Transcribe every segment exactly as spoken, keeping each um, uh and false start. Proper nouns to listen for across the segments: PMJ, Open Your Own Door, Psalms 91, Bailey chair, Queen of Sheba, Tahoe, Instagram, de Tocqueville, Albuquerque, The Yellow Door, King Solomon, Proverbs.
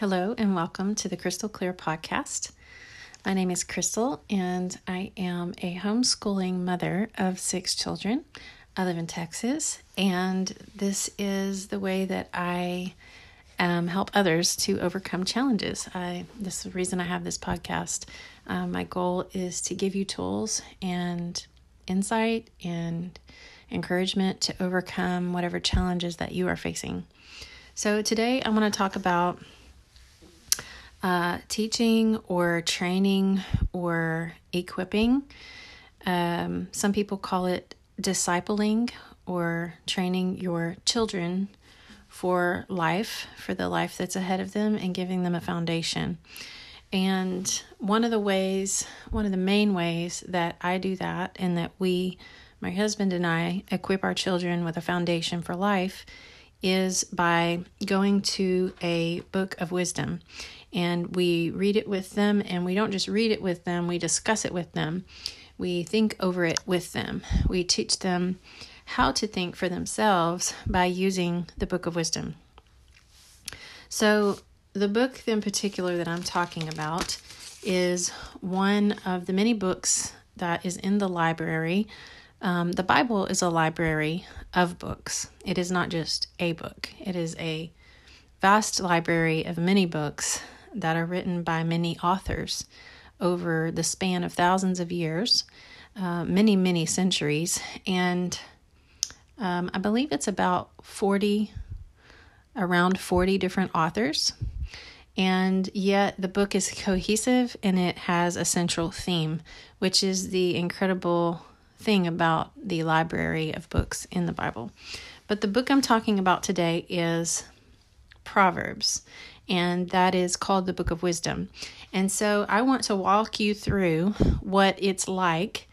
Hello and welcome to the Crystal Clear Podcast. My name is Crystal and I am a homeschooling mother of six children. I live in Texas, and this is the way that I um, help others to overcome challenges. I, this is the reason I have this podcast. Um, my goal is to give you tools and insight and encouragement to overcome whatever challenges that you are facing. So today I want to talk about Uh, teaching or training or equipping. Um, some people call it discipling or training your children for life, for the life that's ahead of them, and giving them a foundation. And one of the ways, one of the main ways that I do that, and that we, my husband and I, equip our children with a foundation for life is by going to a book of wisdom. And we read it with them, and we don't just read it with them, we discuss it with them. We think over it with them. We teach them how to think for themselves by using the book of wisdom. So the book in particular that I'm talking about is one of the many books that is in the library. Um, the Bible is a library of books. It is not just a book. It is a vast library of many books that are written by many authors over the span of thousands of years, uh, many, many centuries. And um, I believe it's about forty, around forty different authors. And yet the book is cohesive, and it has a central theme, which is the incredible thing about the library of books in the Bible. But the book I'm talking about today is Proverbs, and that is called the Book of Wisdom. And so I want to walk you through what it's like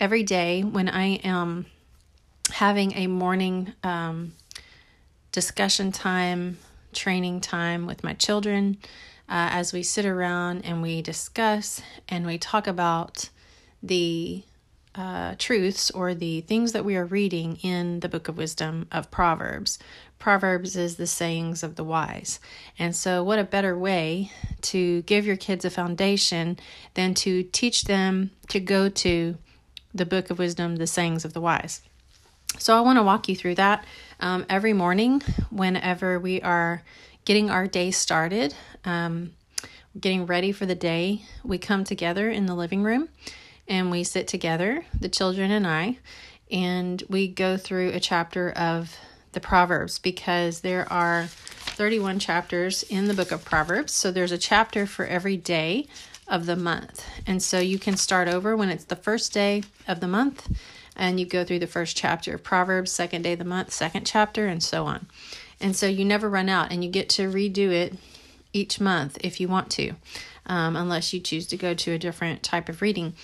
every day when I am having a morning um, discussion time, training time with my children, uh, as we sit around and we discuss and we talk about the Uh, truths or the things that we are reading in the Book of Wisdom of Proverbs. Proverbs is the sayings of the wise. And so what a better way to give your kids a foundation than to teach them to go to the Book of Wisdom, the sayings of the wise. So I want to walk you through that um, every morning whenever we are getting our day started, um, getting ready for the day. We come together in the living room, and we sit together, the children and I, and we go through a chapter of the Proverbs, because there are thirty-one chapters in the book of Proverbs. So there's a chapter for every day of the month. And so you can start over when it's the first day of the month, and you go through the first chapter of Proverbs, second day of the month, second chapter, and so on. And so you never run out, and you get to redo it each month if you want to, um, unless you choose to go to a different type of reading.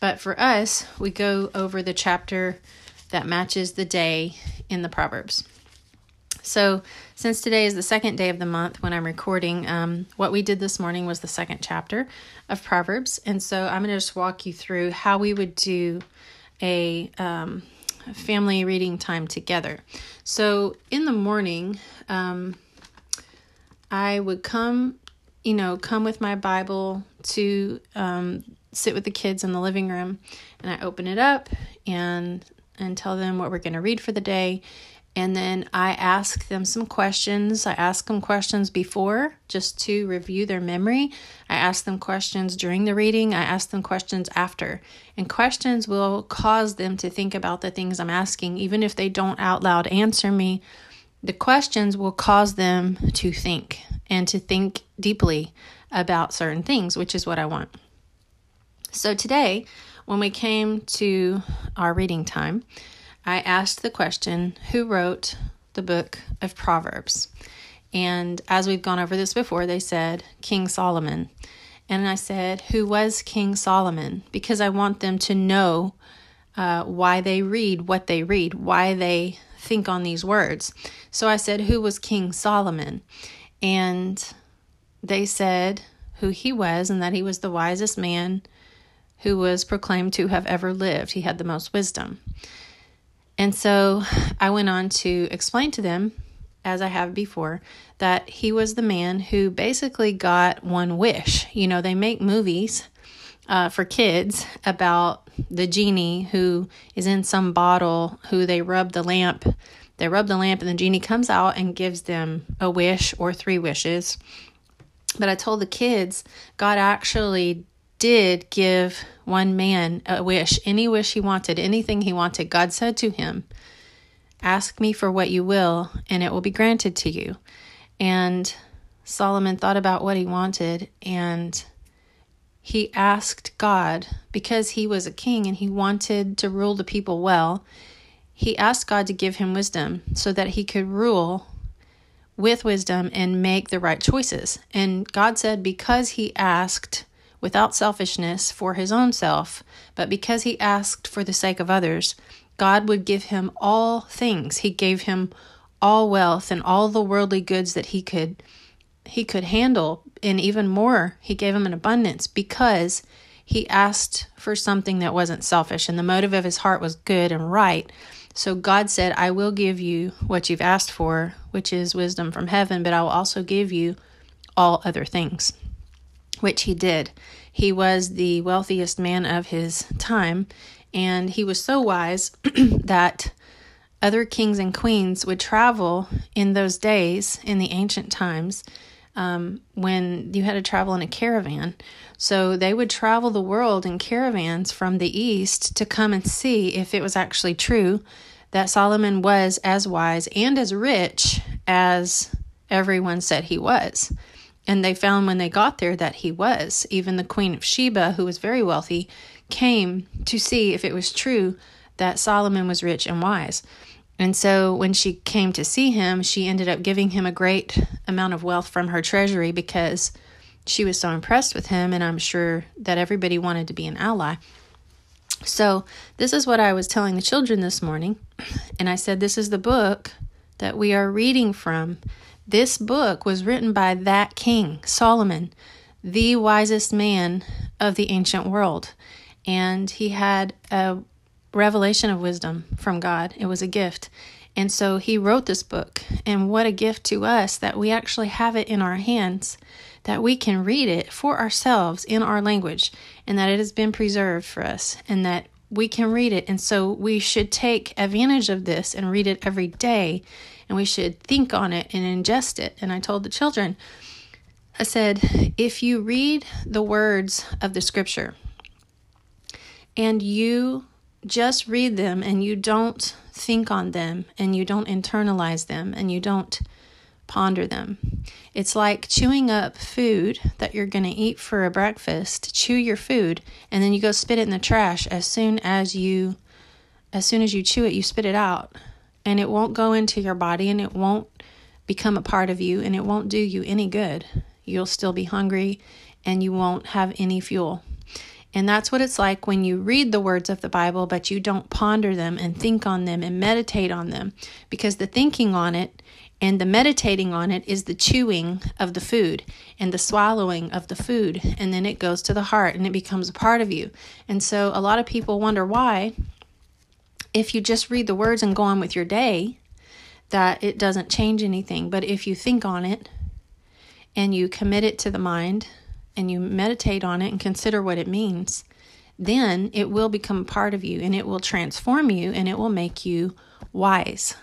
But for us, we go over the chapter that matches the day in the Proverbs. So since today is the second day of the month when I'm recording, um, what we did this morning was the second chapter of Proverbs. And so I'm going to just walk you through how we would do a um, family reading time together. So in the morning, um, I would come, you know, come with my Bible to um sit with the kids in the living room, and I open it up and and tell them what we're going to read for the day. And then I ask them some questions. I ask them questions before, just to review their memory. I ask them questions during the reading. I ask them questions after. And questions will cause them to think about the things I'm asking. Even if they don't out loud answer me, the questions will cause them to think and to think deeply about certain things, which is what I want. So today, when we came to our reading time, I asked the question, who wrote the book of Proverbs? And as we've gone over this before, they said, King Solomon. And I said, who was King Solomon? Because I want them to know uh, why they read what they read, why they think on these words. So I said, who was King Solomon? And they said who he was, and that he was the wisest man who was proclaimed to have ever lived. He had the most wisdom. And so I went on to explain to them as I have before, that he was the man who basically got one wish. You know, they make movies uh, for kids about the genie who is in some bottle, who they rub the lamp. They rub the lamp and the genie comes out and gives them a wish or three wishes. But I told the kids, God actually did give one man a wish, any wish he wanted, anything he wanted. God said to him, ask me for what you will, and it will be granted to you. And Solomon thought about what he wanted, and he asked God, because he was a king and he wanted to rule the people well, he asked God to give him wisdom so that he could rule with wisdom and make the right choices. And God said, because he asked without selfishness for his own self, but because he asked for the sake of others, God would give him all things. He gave him all wealth and all the worldly goods that he could he could handle, and even more, he gave him an abundance because he asked for something that wasn't selfish, and the motive of his heart was good and right. So God said, I will give you what you've asked for, which is wisdom from heaven, but I will also give you all other things, which he did. He was the wealthiest man of his time, and he was so wise that other kings and queens would travel in those days, in the ancient times, um, when you had to travel in a caravan. So they would travel the world in caravans from the east to come and see if it was actually true that Solomon was as wise and as rich as everyone said he was. And they found when they got there that he was. Even the Queen of Sheba, who was very wealthy, came to see if it was true that Solomon was rich and wise. And so when she came to see him, she ended up giving him a great amount of wealth from her treasury because she was so impressed with him, and I'm sure that everybody wanted to be an ally. So this is what I was telling the children this morning, and I said, this is the book that we are reading from. This book was written by that king, Solomon, the wisest man of the ancient world. And he had a revelation of wisdom from God. It was a gift. And so he wrote this book. And what a gift to us that we actually have it in our hands, that we can read it for ourselves in our language, and that it has been preserved for us, and that we can read it. And so we should take advantage of this and read it every day. And we should think on it and ingest it. And I told the children, I said, if you read the words of the scripture and you just read them and you don't think on them and you don't internalize them and you don't ponder them, it's like chewing up food that you're going to eat for a breakfast. Chew your food and then you go spit it in the trash. As soon as you, as soon as you chew it, you spit it out. And it won't go into your body, and it won't become a part of you, and it won't do you any good. You'll still be hungry, and you won't have any fuel. And that's what it's like when you read the words of the Bible, but you don't ponder them and think on them and meditate on them, because the thinking on it and the meditating on it is the chewing of the food and the swallowing of the food, and then it goes to the heart, and it becomes a part of you. And so a lot of people wonder why, if you just read the words and go on with your day, that it doesn't change anything. But if you think on it and you commit it to the mind and you meditate on it and consider what it means, then it will become part of you and it will transform you and it will make you wise.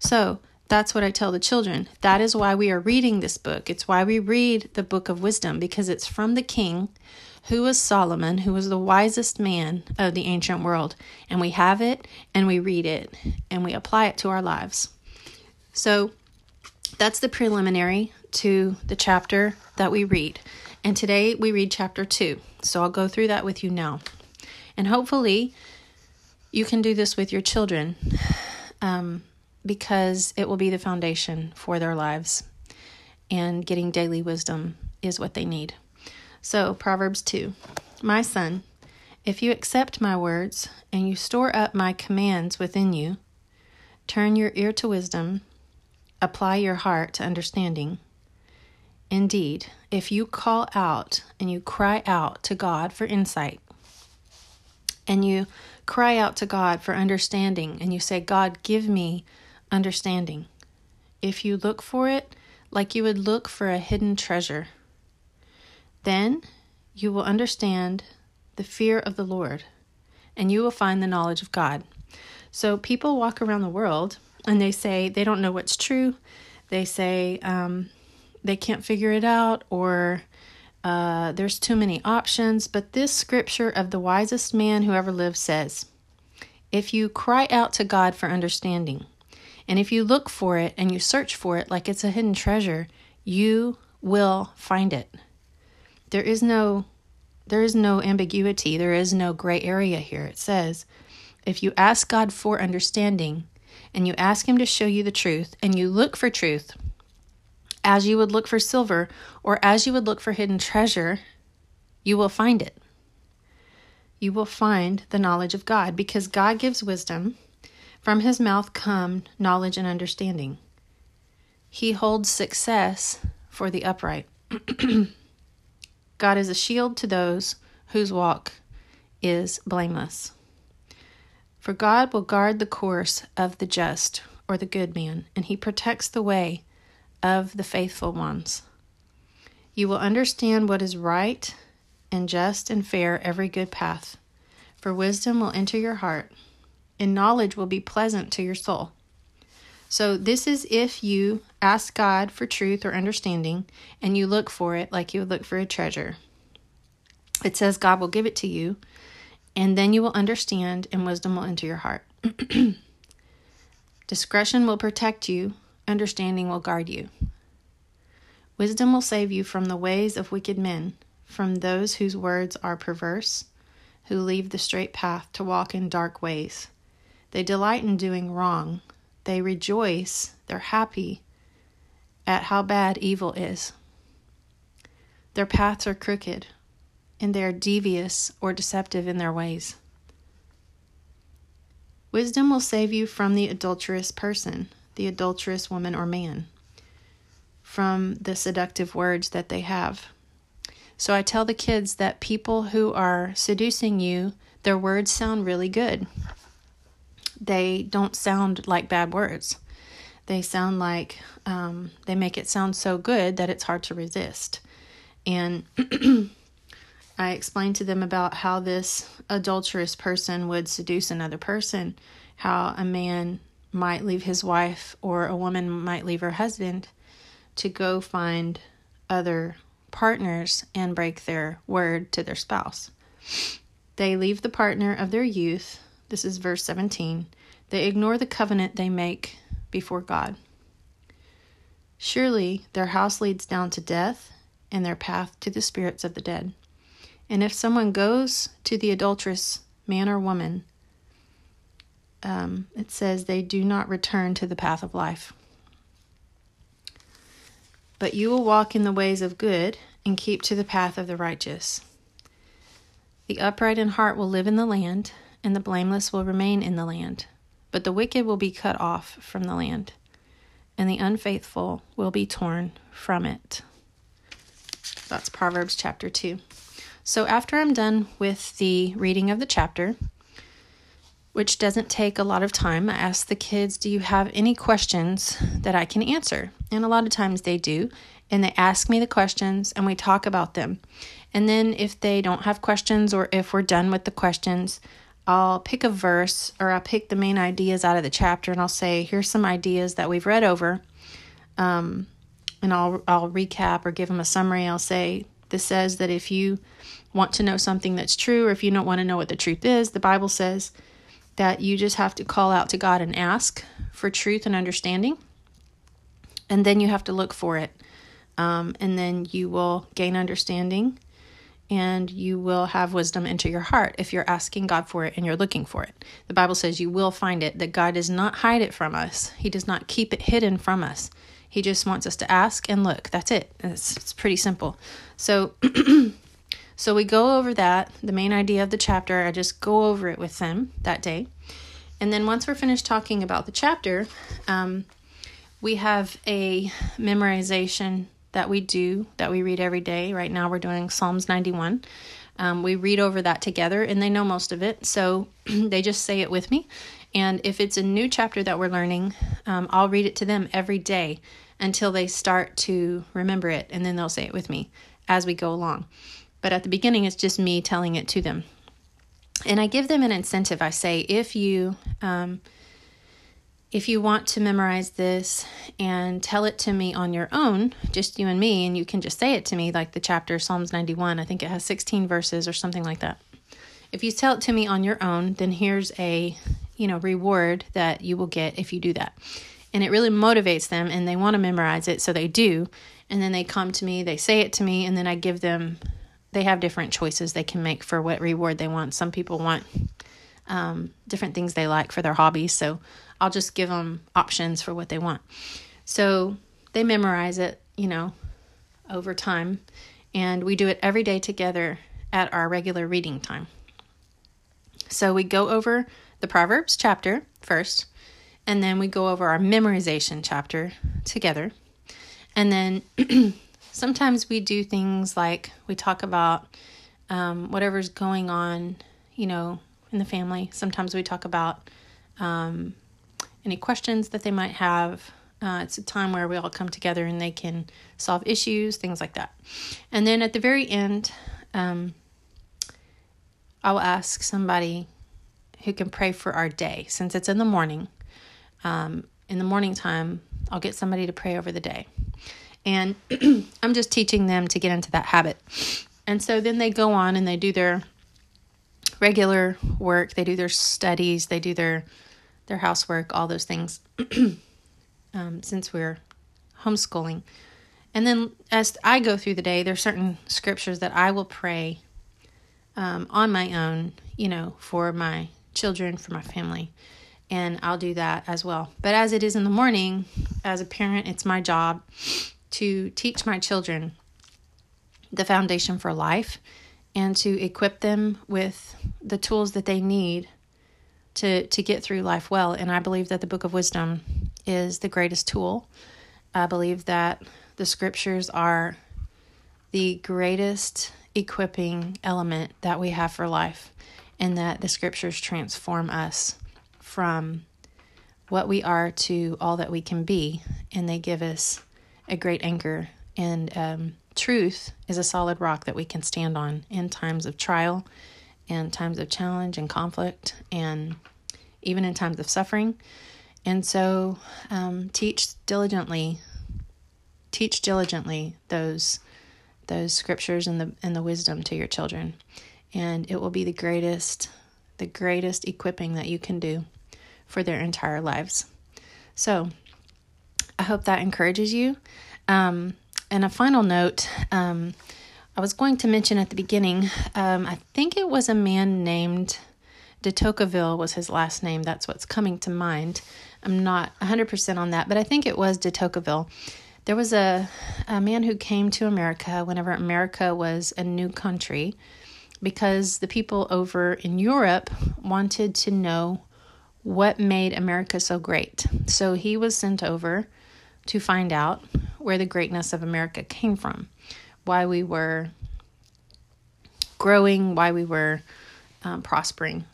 So that's what I tell the children. That is why we are reading this book. It's why we read the book of wisdom, because it's from the king, who was Solomon, who was the wisest man of the ancient world. And we have it, and we read it, and we apply it to our lives. So that's the preliminary to the chapter that we read. And today we read chapter two. So I'll go through that with you now. And hopefully you can do this with your children, um, because it will be the foundation for their lives. And getting daily wisdom is what they need. So, Proverbs two. My son, if you accept my words and you store up my commands within you, turn your ear to wisdom, apply your heart to understanding. Indeed, if you call out and you cry out to God for insight, and you cry out to God for understanding, and you say, God, give me understanding. if you look for it like you would look for a hidden treasure. Then you will understand the fear of the Lord, and you will find the knowledge of God. So people walk around the world, and they say they don't know what's true. They say um, they can't figure it out, or uh, there's too many options. But this scripture of the wisest man who ever lived says, if you cry out to God for understanding, and if you look for it and you search for it like it's a hidden treasure, you will find it. There is no There is no ambiguity. There is no gray area here. It says, if you ask God for understanding and you ask him to show you the truth and you look for truth as you would look for silver or as you would look for hidden treasure, you will find it. You will find the knowledge of God, because God gives wisdom. From his mouth come knowledge and understanding. He holds success for the upright. God is a shield to those whose walk is blameless. For God will guard the course of the just, or the good man, and he protects the way of the faithful ones. You will understand what is right and just and fair, every good path. For wisdom will enter your heart, and knowledge will be pleasant to your soul. So this is if you ask God for truth or understanding and you look for it like you would look for a treasure. It says God will give it to you, and then you will understand and wisdom will enter your heart. Discretion will protect you. Understanding will guard you. Wisdom will save you from the ways of wicked men, from those whose words are perverse, who leave the straight path to walk in dark ways. They delight in doing wrong. They rejoice, they're happy at how bad evil is. Their paths are crooked, and they are devious or deceptive in their ways. Wisdom will save you from the adulterous person, the adulterous woman or man, from the seductive words that they have. So I tell the kids that people who are seducing you, their words sound really good. They don't sound like bad words. They sound like, um, they make it sound so good that it's hard to resist. And I explained to them about how this adulterous person would seduce another person, how a man might leave his wife or a woman might leave her husband to go find other partners and break their word to their spouse. They leave the partner of their youth. This is verse seventeen. They ignore the covenant they make before God. Surely their house leads down to death, and their path to the spirits of the dead. And if someone goes to the adulterous man or woman, um, it says they do not return to the path of life. But you will walk in the ways of good and keep to the path of the righteous. The upright in heart will live in the land, and the blameless will remain in the land. But the wicked will be cut off from the land, and the unfaithful will be torn from it. That's Proverbs chapter two. So after I'm done with the reading of the chapter, which doesn't take a lot of time, I ask the kids, do you have any questions that I can answer? And a lot of times they do, and they ask me the questions, and we talk about them. And then if they don't have questions, or if we're done with the questions, I'll pick a verse, or I'll pick the main ideas out of the chapter, and I'll say, here's some ideas that we've read over, um, and I'll I'll recap or give them a summary. I'll say, this says that if you want to know something that's true, or if you don't want to know what the truth is, the Bible says that you just have to call out to God and ask for truth and understanding, and then you have to look for it, um, and then you will gain understanding. And you will have wisdom into your heart if you're asking God for it and you're looking for it. The Bible says you will find it, that God does not hide it from us. He does not keep it hidden from us. He just wants us to ask and look. That's it. It's, it's pretty simple. So, so we go over that, the main idea of the chapter. I just go over it with them that day. And then once we're finished talking about the chapter, um, we have a memorization that we do, that we read every day. Right now we're doing Psalms ninety-one. Um, we read over that together, and they know most of it, so they just say it with me, And if it's a new chapter that we're learning, um, I'll read it to them every day until they start to remember it, and then they'll say it with me as we go along. But at the beginning, it's just me telling it to them. And I give them an incentive. I say, if you um, if you want to memorize this and tell it to me on your own, just you and me, and you can just say it to me, like the chapter, Psalms ninety-one, I think it has sixteen verses or something like that. If you tell it to me on your own, then here's a you know reward that you will get if you do that. And it really motivates them, and they want to memorize it, so they do. And then they come to me, they say it to me, and then I give them... They have different choices they can make for what reward they want. Some people want um, different things they like for their hobbies. So I'll just give them options for what they want. So they memorize it, you know, over time. And we do it every day together at our regular reading time. So we go over the Proverbs chapter first, and then we go over our memorization chapter together. And then... Sometimes we do things like we talk about um, whatever's going on, you know, in the family. Sometimes we talk about um, any questions that they might have. Uh, it's a time where we all come together and they can solve issues, things like that. And then at the very end, um, I'll ask somebody who can pray for our day. Since it's in the morning, um, in the morning time, I'll get somebody to pray over the day. And I'm just teaching them to get into that habit. And so then they go on and they do their regular work. They do their studies. They do their their housework, all those things, um, since we're homeschooling. And then as I go through the day, there are certain scriptures that I will pray um, on my own, you know, for my children, for my family. And I'll do that as well. But as it is in the morning, as a parent, it's my job to teach my children the foundation for life and to equip them with the tools that they need to, to get through life well. And I believe that the Book of Wisdom is the greatest tool. I believe that the scriptures are the greatest equipping element that we have for life, and that the scriptures transform us from what we are to all that we can be, and they give us a great anchor. And um, truth is a solid rock that we can stand on in times of trial and times of challenge and conflict, and even in times of suffering. And so um, teach diligently teach diligently those those scriptures and the and the wisdom to your children, and it will be the greatest the greatest equipping that you can do for their entire lives. So I hope that encourages you. Um, and a final note, um, I was going to mention at the beginning, um, I think it was a man named de Tocqueville was his last name. That's what's coming to mind. I'm not one hundred percent on that, but I think it was de Tocqueville. There was a, a man who came to America whenever America was a new country, because the people over in Europe wanted to know what made America so great. So he was sent over to find out where the greatness of America came from, why we were growing, why we were um, prospering.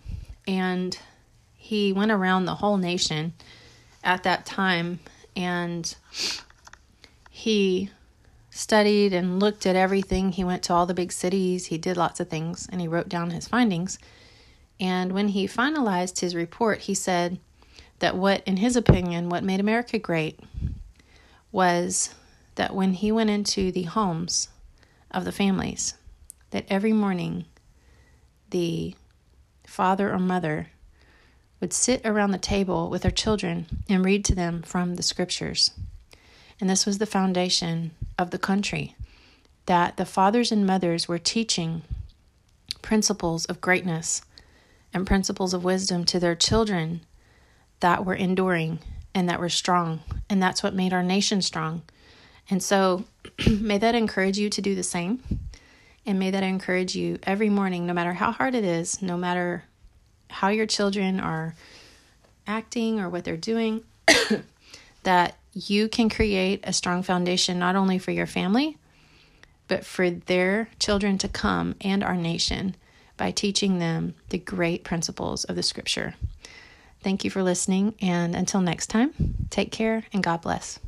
And he went around the whole nation at that time, and he studied and looked at everything. He went to all the big cities. He did lots of things, and he wrote down his findings. And when he finalized his report, he said that what, in his opinion, what made America great was that when he went into the homes of the families, that every morning the father or mother would sit around the table with their children and read to them from the scriptures. And this was the foundation of the country, that the fathers and mothers were teaching principles of greatness and principles of wisdom to their children that were enduring and that were strong. And that's what made our nation strong. And so may that encourage you to do the same. And may that encourage you every morning, no matter how hard it is, no matter how your children are acting or what they're doing, that you can create a strong foundation, not only for your family, but for their children to come and our nation, by teaching them the great principles of the scripture. Thank you for listening, and until next time, take care and God bless.